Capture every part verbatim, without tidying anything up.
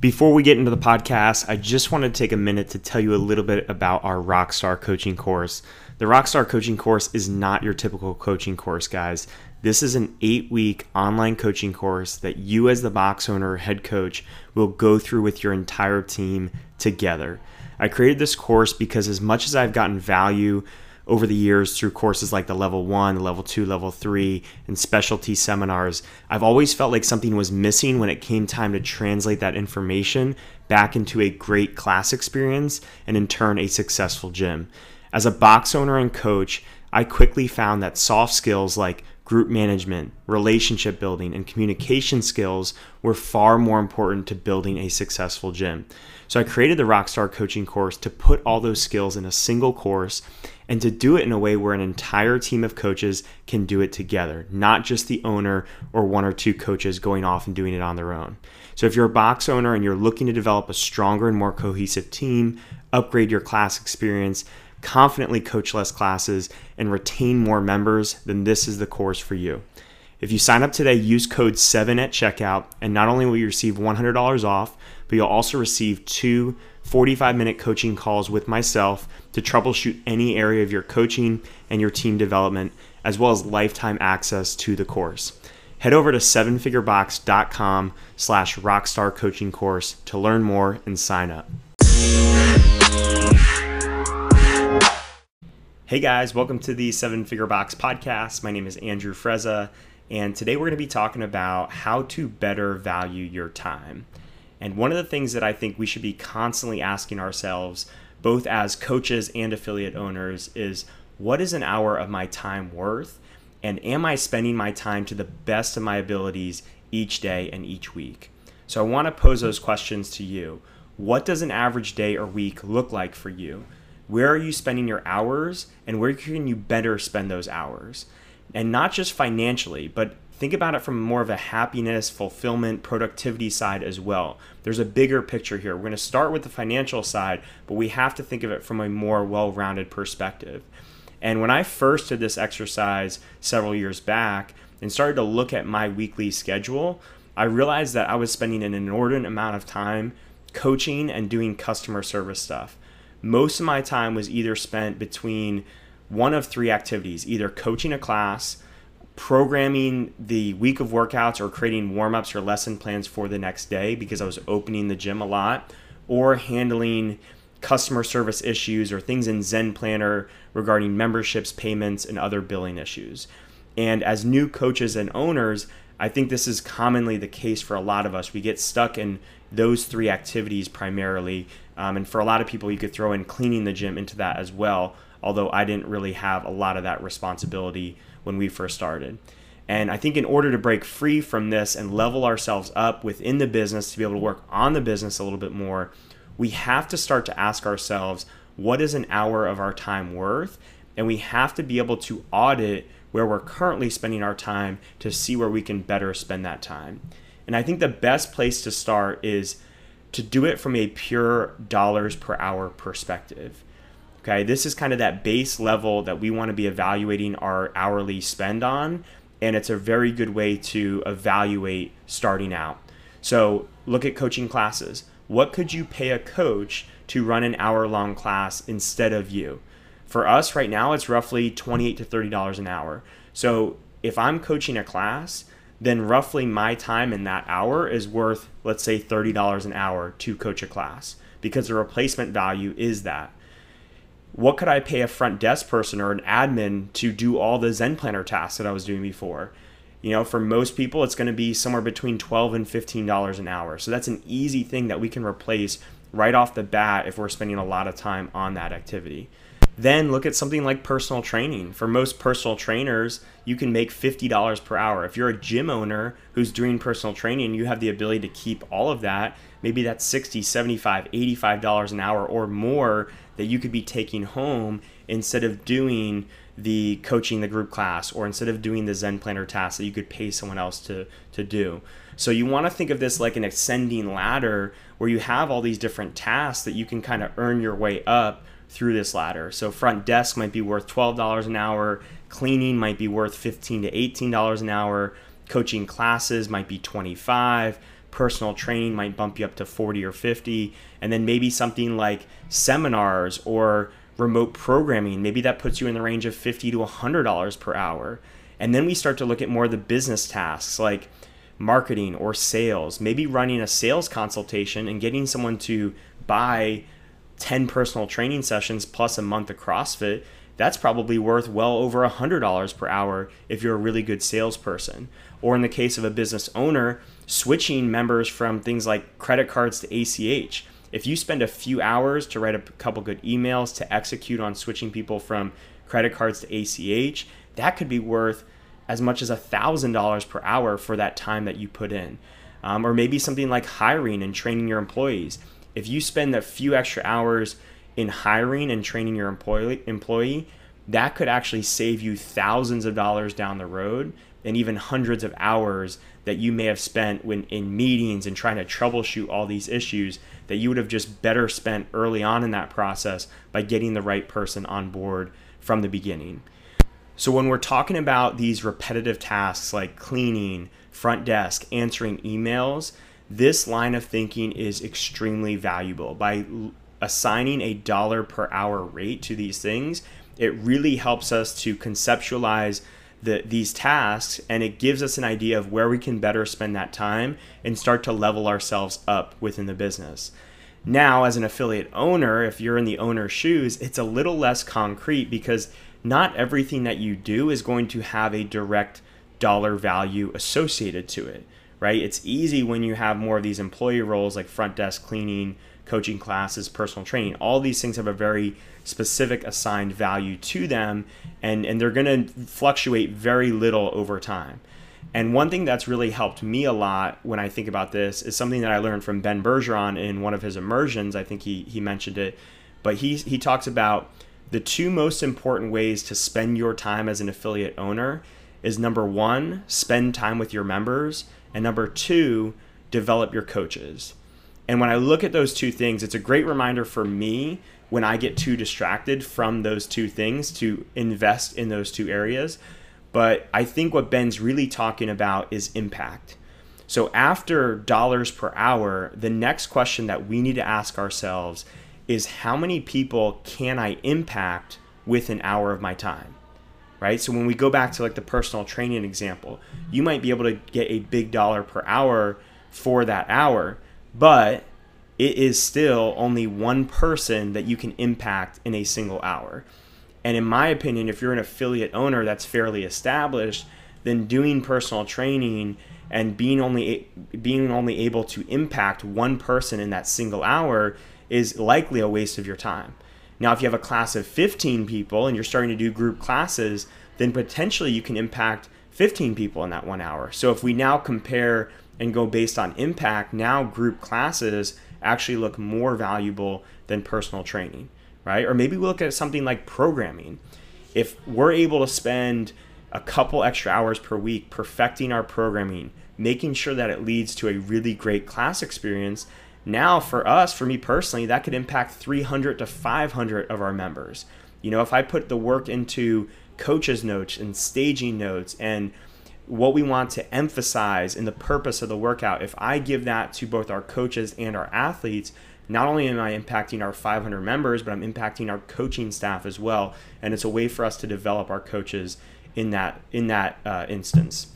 Before we get into the podcast, I just want to take a minute to tell you a little bit about our Rockstar Coaching Course. The Rockstar Coaching Course is not your typical coaching course, guys. This is an eight-week online coaching course that you as the box owner or head coach will go through with your entire team together. I created this course because as much as I've gotten value over the years through courses like the level one, level two, level three, and specialty seminars, I've always felt like something was missing when it came time to translate that information back into a great class experience and in turn a successful gym. As a box owner and coach, I quickly found that soft skills like group management, relationship building, and communication skills were far more important to building a successful gym. So I created the Rockstar Coaching Course to put all those skills in a single course and to do it in a way where an entire team of coaches can do it together, not just the owner or one or two coaches going off and doing it on their own. So if you're a box owner and you're looking to develop a stronger and more cohesive team, upgrade your class experience, confidently coach less classes, and retain more members, then this is the course for you. If you sign up today, use code seven at checkout, and not only will you receive one hundred dollars off, but you'll also receive two forty-five minute coaching calls with myself to troubleshoot any area of your coaching and your team development, as well as lifetime access to the course. Head over to seven figure box dot com slash rockstar coaching course to learn more and sign up. Hey guys, welcome to the Seven Figure Box podcast. My name is Andrew Frezza, and today we're going to be talking about how to better value your time. And one of the things that I think we should be constantly asking ourselves, both as coaches and affiliate owners, is what is an hour of my time worth? And am I spending my time to the best of my abilities each day and each week? So I want to pose those questions to you. What does an average day or week look like for you? Where are you spending your hours, and where can you better spend those hours? And not just financially, but think about it from more of a happiness, fulfillment, productivity side as well. There's a bigger picture here. We're going to start with the financial side, but we have to think of it from a more well-rounded perspective. And when I first did this exercise several years back and started to look at my weekly schedule, I realized that I was spending an inordinate amount of time coaching and doing customer service stuff. Most of my time was either spent between one of three activities, either coaching a class, programming the week of workouts, or creating warm-ups or lesson plans for the next day because I was opening the gym a lot, or handling customer service issues or things in Zen Planner regarding memberships, payments, and other billing issues. And as new coaches and owners, I think this is commonly the case for a lot of us. We get stuck in those three activities primarily. Um, and for a lot of people, you could throw in cleaning the gym into that as well, although I didn't really have a lot of that responsibility when we first started. And I think in order to break free from this and level ourselves up within the business to be able to work on the business a little bit more, we have to start to ask ourselves, what is an hour of our time worth? And we have to be able to audit where we're currently spending our time to see where we can better spend that time. And I think the best place to start is to do it from a pure dollars per hour perspective. Okay, this is kind of that base level that we want to be evaluating our hourly spend on, and it's a very good way to evaluate starting out. So look at coaching classes. What could you pay a coach to run an hour-long class instead of you? For us right now, it's roughly twenty-eight to thirty dollars an hour. So if I'm coaching a class, then roughly my time in that hour is worth, let's say, thirty dollars an hour to coach a class, because the replacement value is that. What could I pay a front desk person or an admin to do all the Zen Planner tasks that I was doing before? You know, for most people, it's going to be somewhere between twelve and fifteen dollars an hour. So that's an easy thing that we can replace right off the bat if we're spending a lot of time on that activity. Then look at something like personal training. For most personal trainers, you can make fifty dollars per hour. If you're a gym owner who's doing personal training, you have the ability to keep all of that. Maybe that's sixty, seventy-five, eighty-five dollars an hour or more that you could be taking home instead of doing the coaching, the group class, or instead of doing the Zen Planner tasks that you could pay someone else to, to do. So you want to think of this like an ascending ladder where you have all these different tasks that you can kind of earn your way up through this ladder. So front desk might be worth twelve dollars an hour, cleaning might be worth fifteen to eighteen dollars an hour, coaching classes might be twenty-five, personal training might bump you up to forty or fifty. And then maybe something like seminars or remote programming, maybe that puts you in the range of fifty to one hundred dollars per hour. And then we start to look at more of the business tasks like marketing or sales, maybe running a sales consultation and getting someone to buy ten personal training sessions plus a month of CrossFit. That's probably worth well over one hundred dollars per hour if you're a really good salesperson. Or in the case of a business owner, switching members from things like credit cards to A C H. If you spend a few hours to write a couple good emails to execute on switching people from credit cards to A C H, that could be worth as much as one thousand dollars per hour for that time that you put in. Um, or maybe something like hiring and training your employees. If you spend a few extra hours in hiring and training your employee, employee, that could actually save you thousands of dollars down the road and even hundreds of hours that you may have spent when in meetings and trying to troubleshoot all these issues that you would have just better spent early on in that process by getting the right person on board from the beginning. So when we're talking about these repetitive tasks like cleaning, front desk, answering emails, this line of thinking is extremely valuable. By assigning a dollar per hour rate to these things, it really helps us to conceptualize the, these tasks, and it gives us an idea of where we can better spend that time and start to level ourselves up within the business. Now, as an affiliate owner, if you're in the owner's shoes, it's a little less concrete because not everything that you do is going to have a direct dollar value associated to it, right? It's easy when you have more of these employee roles like front desk, cleaning, coaching classes, personal training. All these things have a very specific assigned value to them, and, and they're gonna fluctuate very little over time. And one thing that's really helped me a lot when I think about this is something that I learned from Ben Bergeron in one of his immersions. I think he he mentioned it, but he he talks about the two most important ways to spend your time as an affiliate owner is number one, spend time with your members, and number two, develop your coaches. And when I look at those two things, it's a great reminder for me when I get too distracted from those two things to invest in those two areas. But I think what Ben's really talking about is impact. So after dollars per hour, the next question that we need to ask ourselves is how many people can I impact with an hour of my time, right? So when we go back to like the personal training example, you might be able to get a big dollar per hour for that hour, but it is still only one person that you can impact in a single hour. And in my opinion, if you're an affiliate owner that's fairly established, then doing personal training and being only being only able to impact one person in that single hour is likely a waste of your time. Now, if you have a class of fifteen people and you're starting to do group classes, then potentially you can impact fifteen people in that one hour. So if we now compare and go based on impact, now group classes actually look more valuable than personal training, right? Or maybe we look at something like programming. If we're able to spend a couple extra hours per week perfecting our programming, making sure that it leads to a really great class experience, now for us, for me personally, that could impact three hundred to five hundred of our members. You know, if I put the work into coaches' notes and staging notes and what we want to emphasize in the purpose of the workout, if I give that to both our coaches and our athletes, not only am I impacting our five hundred members, but I'm impacting our coaching staff as well. And it's a way for us to develop our coaches in that, in that uh, instance.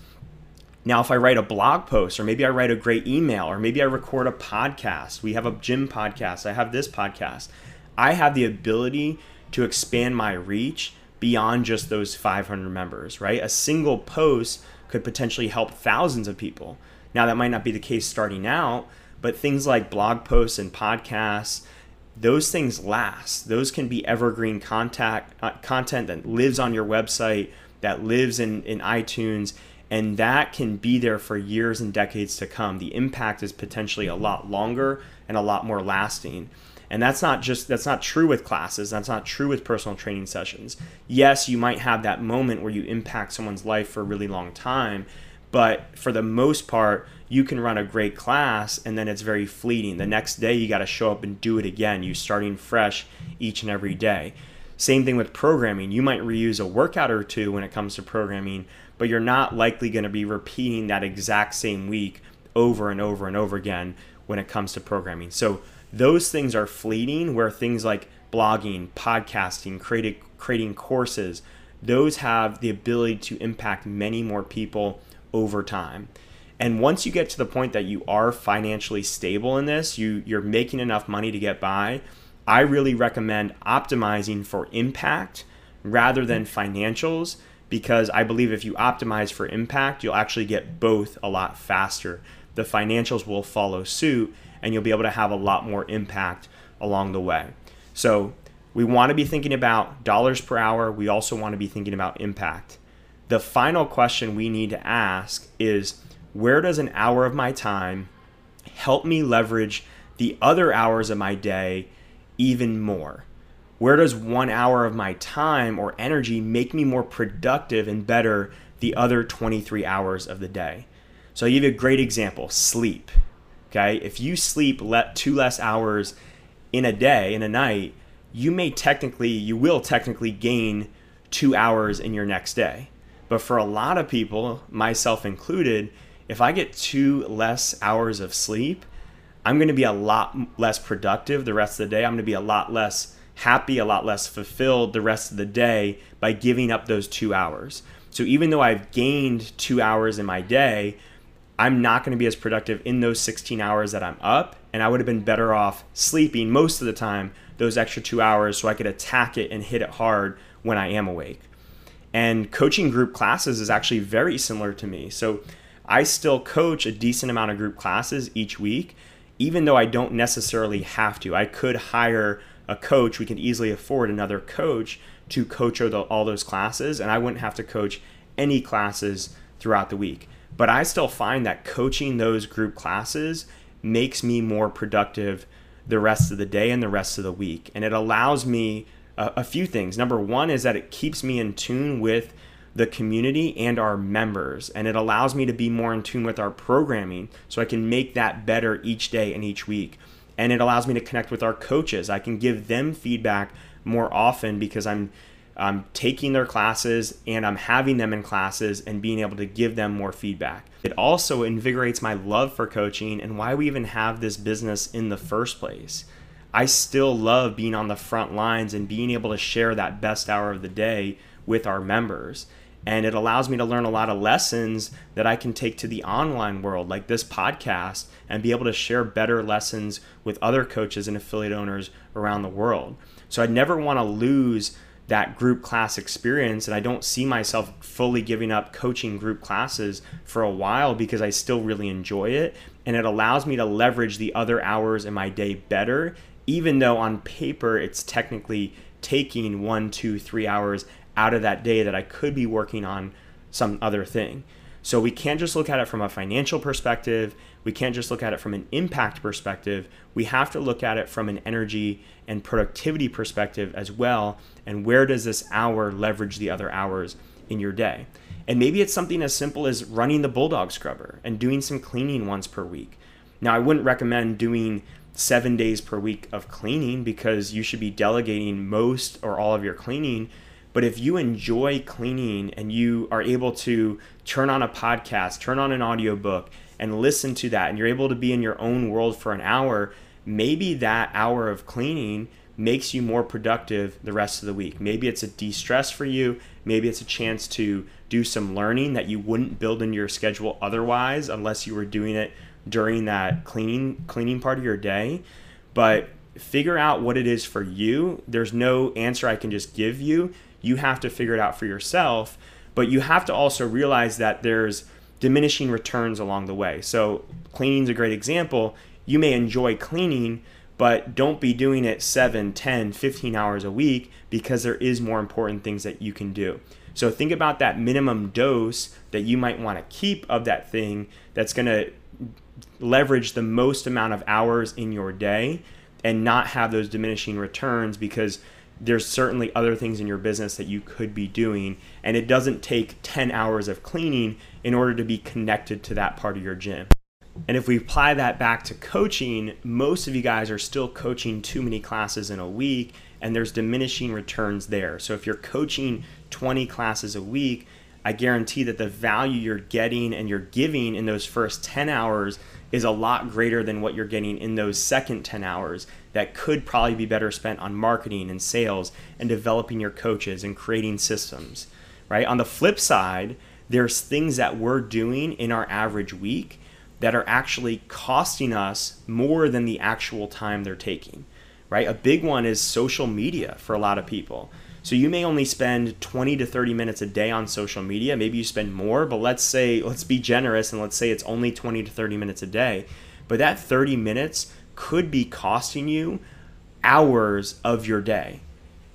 Now, if I write a blog post, or maybe I write a great email, or maybe I record a podcast, we have a gym podcast, I have this podcast, I have the ability to expand my reach beyond just those five hundred members, right? A single post could potentially help thousands of people. Now, that might not be the case starting out, but things like blog posts and podcasts, those things last. Those can be evergreen contact, uh, content that lives on your website, that lives in, in iTunes, and that can be there for years and decades to come. The impact is potentially a lot longer and a lot more lasting. And that's not just, that's not true with classes. That's not true with personal training sessions. Yes, you might have that moment where you impact someone's life for a really long time, but for the most part, you can run a great class and then it's very fleeting. The next day you got to show up and do it again. You're starting fresh each and every day. Same thing with programming. You might reuse a workout or two when it comes to programming, but you're not likely going to be repeating that exact same week over and over and over again when it comes to programming. So those things are fleeting, where things like blogging, podcasting, creating, creating courses, those have the ability to impact many more people over time. And once you get to the point that you are financially stable in this, you, you're making enough money to get by, I really recommend optimizing for impact rather than financials, because I believe if you optimize for impact, you'll actually get both a lot faster. The financials will follow suit, and you'll be able to have a lot more impact along the way. So we want to be thinking about dollars per hour. We also want to be thinking about impact. The final question we need to ask is, where does an hour of my time help me leverage the other hours of my day even more? Where does one hour of my time or energy make me more productive and better the other twenty-three hours of the day? So I'll give you a great example, sleep. Okay, if you sleep let two less hours in a day, in a night, you may technically, you will technically gain two hours in your next day. But for a lot of people, myself included, if I get two less hours of sleep, I'm gonna be a lot less productive the rest of the day. I'm gonna be a lot less happy, a lot less fulfilled the rest of the day by giving up those two hours. So even though I've gained two hours in my day, I'm not gonna be as productive in those sixteen hours that I'm up, and I would have been better off sleeping most of the time those extra two hours so I could attack it and hit it hard when I am awake. And coaching group classes is actually very similar to me. So I still coach a decent amount of group classes each week, even though I don't necessarily have to. I could hire a coach, we can easily afford another coach to coach all those classes, and I wouldn't have to coach any classes throughout the week. But I still find that coaching those group classes makes me more productive the rest of the day and the rest of the week. And it allows me a, a few things. Number one is that it keeps me in tune with the community and our members. And it allows me to be more in tune with our programming so I can make that better each day and each week. And it allows me to connect with our coaches. I can give them feedback more often because I'm I'm taking their classes and I'm having them in classes and being able to give them more feedback. It also invigorates my love for coaching and why we even have this business in the first place. I still love being on the front lines and being able to share that best hour of the day with our members. And it allows me to learn a lot of lessons that I can take to the online world, like this podcast, and be able to share better lessons with other coaches and affiliate owners around the world. So I never want to lose that group class experience, and I don't see myself fully giving up coaching group classes for a while because I still really enjoy it, and it allows me to leverage the other hours in my day better, even though on paper it's technically taking one, two, three hours out of that day that I could be working on some other thing. So we can't just look at it from a financial perspective. We can't just look at it from an impact perspective. We have to look at it from an energy and productivity perspective as well. And where does this hour leverage the other hours in your day? And maybe it's something as simple as running the bulldog scrubber and doing some cleaning once per week. Now, I wouldn't recommend doing seven days per week of cleaning because you should be delegating most or all of your cleaning. But if you enjoy cleaning and you are able to turn on a podcast, turn on an audiobook and listen to that, and you're able to be in your own world for an hour, maybe that hour of cleaning makes you more productive the rest of the week. Maybe it's a de-stress for you. Maybe it's a chance to do some learning that you wouldn't build into your schedule otherwise unless you were doing it during that cleaning, cleaning part of your day. But figure out what it is for you. There's no answer I can just give you. You have to figure it out for yourself, but you have to also realize that there's diminishing returns along the way. So cleaning's a great example. You may enjoy cleaning, but don't be doing it seven, ten, fifteen hours a week because there is more important things that you can do. So think about that minimum dose that you might want to keep of that thing that's going to leverage the most amount of hours in your day and not have those diminishing returns, because there's certainly other things in your business that you could be doing, and it doesn't take ten hours of cleaning in order to be connected to that part of your gym. And if we apply that back to coaching, most of you guys are still coaching too many classes in a week, and there's diminishing returns there. So if you're coaching twenty classes a week, I guarantee that the value you're getting and you're giving in those first ten hours is a lot greater than what you're getting in those second ten hours that could probably be better spent on marketing and sales and developing your coaches and creating systems, right? On the flip side, there's things that we're doing in our average week that are actually costing us more than the actual time they're taking, right? A big one is social media for a lot of people. So you may only spend twenty to thirty minutes a day on social media. Maybe you spend more, but let's say, let's be generous and let's say it's only twenty to thirty minutes a day. But that thirty minutes could be costing you hours of your day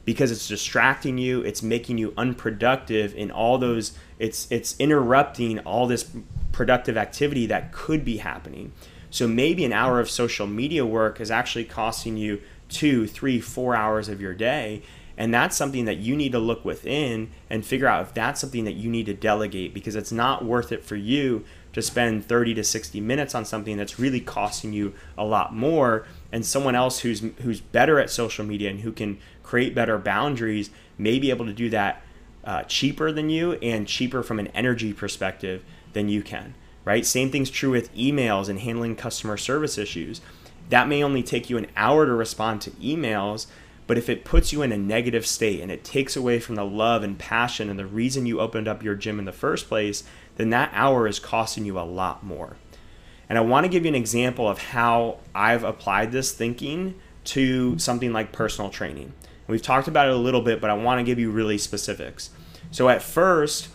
because it's distracting you, it's making you unproductive in all those, it's it's interrupting all this productive activity that could be happening. So maybe an hour of social media work is actually costing you two, three, four hours of your day. And that's something that you need to look within and figure out if that's something that you need to delegate, because it's not worth it for you to spend thirty to sixty minutes on something that's really costing you a lot more. And someone else who's who's better at social media and who can create better boundaries may be able to do that uh, cheaper than you and cheaper from an energy perspective than you can, right? Same thing's true with emails and handling customer service issues. That may only take you an hour to respond to emails, but if it puts you in a negative state and it takes away from the love and passion and the reason you opened up your gym in the first place, then that hour is costing you a lot more. And I want to give you an example of how I've applied this thinking to something like personal training. We've talked about it a little bit, but I want to give you really specifics. So at first,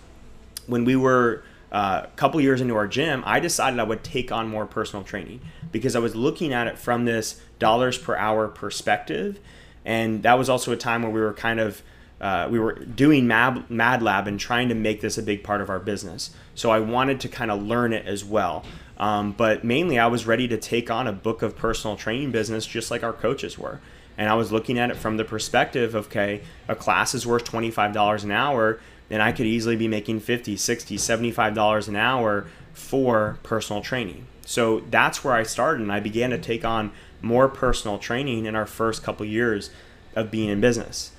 when we were uh, a couple years into our gym, I decided I would take on more personal training because I was looking at it from this dollars per hour perspective. And that was also a time where we were kind of, uh, we were doing Mad, Mad Lab and trying to make this a big part of our business. So I wanted to kind of learn it as well. Um, but mainly I was ready to take on a book of personal training business just like our coaches were. And I was looking at it from the perspective of, okay, a class is worth twenty-five dollars an hour, and I could easily be making fifty, sixty, seventy-five dollars an hour for personal training. So that's where I started, and I began to take on more personal training in our first couple years of being in business.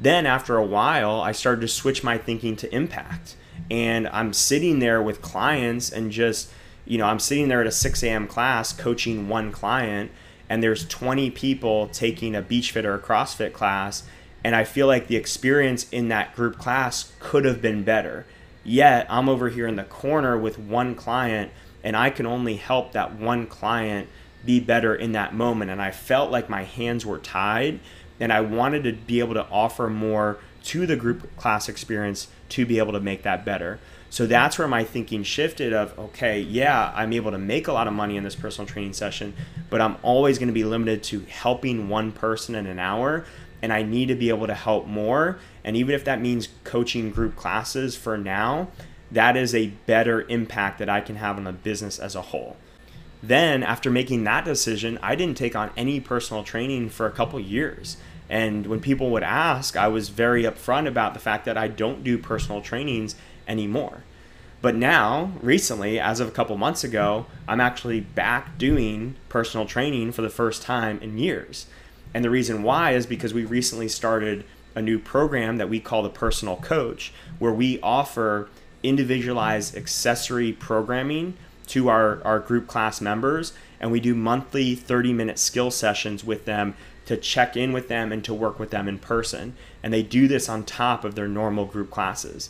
Then after a while, I started to switch my thinking to impact. And I'm sitting there with clients and just, you know, I'm sitting there at a six a.m. class coaching one client, and there's twenty people taking a beach fit or a CrossFit class. And I feel like the experience in that group class could have been better. Yet I'm over here in the corner with one client, and I can only help that one client be better in that moment. And I felt like my hands were tied, and I wanted to be able to offer more to the group class experience to be able to make that better. So that's where my thinking shifted of, okay, yeah, I'm able to make a lot of money in this personal training session, but I'm always going to be limited to helping one person in an hour, and I need to be able to help more. And even if that means coaching group classes for now, that is a better impact that I can have on the business as a whole. Then after making that decision, I didn't take on any personal training for a couple years. And when people would ask, I was very upfront about the fact that I don't do personal trainings anymore. But now, recently, as of a couple months ago, I'm actually back doing personal training for the first time in years. And the reason why is because we recently started a new program that we call the Personal Coach, where we offer individualized accessory programming to our, our group class members, and we do monthly thirty minute skill sessions with them to check in with them and to work with them in person. And they do this on top of their normal group classes.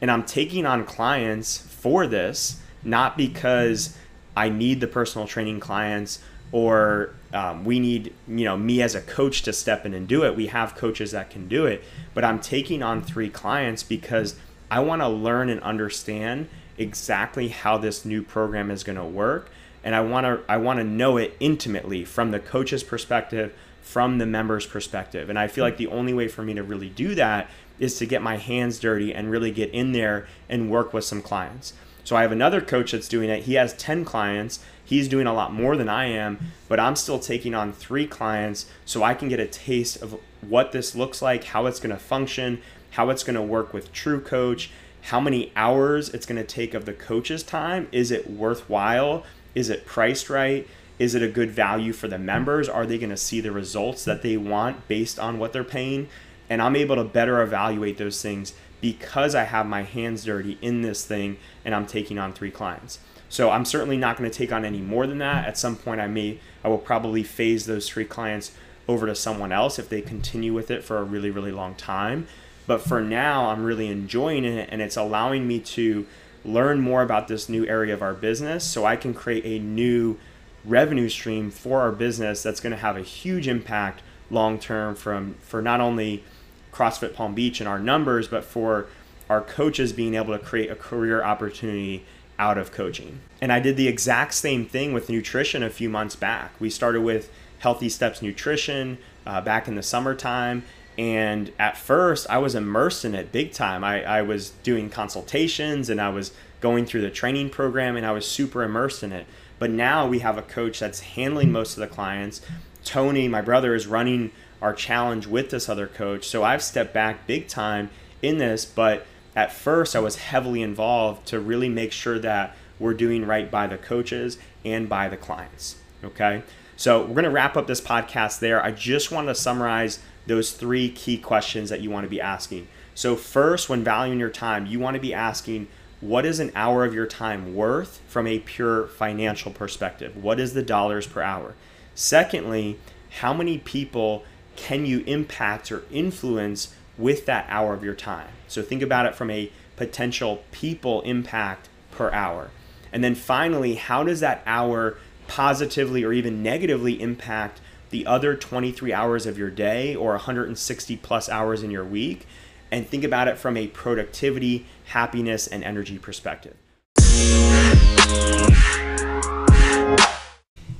And I'm taking on clients for this, not because I need the personal training clients or um, we need, you know, me as a coach to step in and do it. We have coaches that can do it, but I'm taking on three clients because I want to learn and understand exactly how this new program is going to work, and I want to I want to know it intimately from the coach's perspective, from the member's perspective. And I feel like the only way for me to really do that is to get my hands dirty and really get in there and work with some clients. So I have another coach that's doing it. He has ten clients. He's doing a lot more than I am, but I'm still taking on three clients so I can get a taste of what this looks like, how it's going to function, how it's going to work with True Coach, how many hours it's going to take of the coach's time. Is it worthwhile? Is it priced right? Is it a good value for the members? Are they going to see the results that they want based on what they're paying? And I'm able to better evaluate those things because I have my hands dirty in this thing and I'm taking on three clients. So I'm certainly not going to take on any more than that. At some point I may, I will probably phase those three clients over to someone else if they continue with it for a really, really long time. But for now, I'm really enjoying it, and it's allowing me to learn more about this new area of our business so I can create a new revenue stream for our business that's going to have a huge impact long-term from for not only CrossFit Palm Beach and our numbers, but for our coaches being able to create a career opportunity out of coaching. And I did the exact same thing with nutrition a few months back. We started with Healthy Steps Nutrition uh, back in the summertime. And at first I was immersed in it big time. I, I was doing consultations and I was going through the training program and I was super immersed in it. But now we have a coach that's handling most of the clients. Tony, my brother, is running our challenge with this other coach. So I've stepped back big time in this, but at first I was heavily involved to really make sure that we're doing right by the coaches and by the clients, okay? So we're gonna wrap up this podcast there. I just wanted to summarize those three key questions that you wanna be asking. So first, when valuing your time, you wanna be asking, what is an hour of your time worth from a pure financial perspective? What is the dollars per hour? Secondly, how many people can you impact or influence with that hour of your time? So think about it from a potential people impact per hour. And then finally, how does that hour positively or even negatively impact the other twenty-three hours of your day or one hundred sixty plus hours in your week? And think about it from a productivity, happiness, and energy perspective.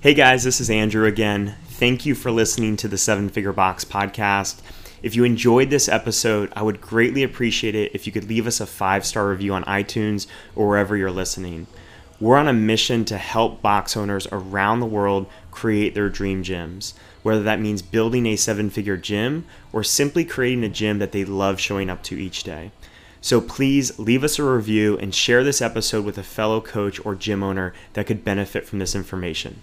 Hey guys, this is Andrew again. Thank you for listening to the Seven Figure Box podcast. If you enjoyed this episode, I would greatly appreciate it if you could leave us a five-star review on iTunes or wherever you're listening. We're on a mission to help box owners around the world create their dream gyms, whether that means building a seven-figure gym or simply creating a gym that they love showing up to each day. So please leave us a review and share this episode with a fellow coach or gym owner that could benefit from this information.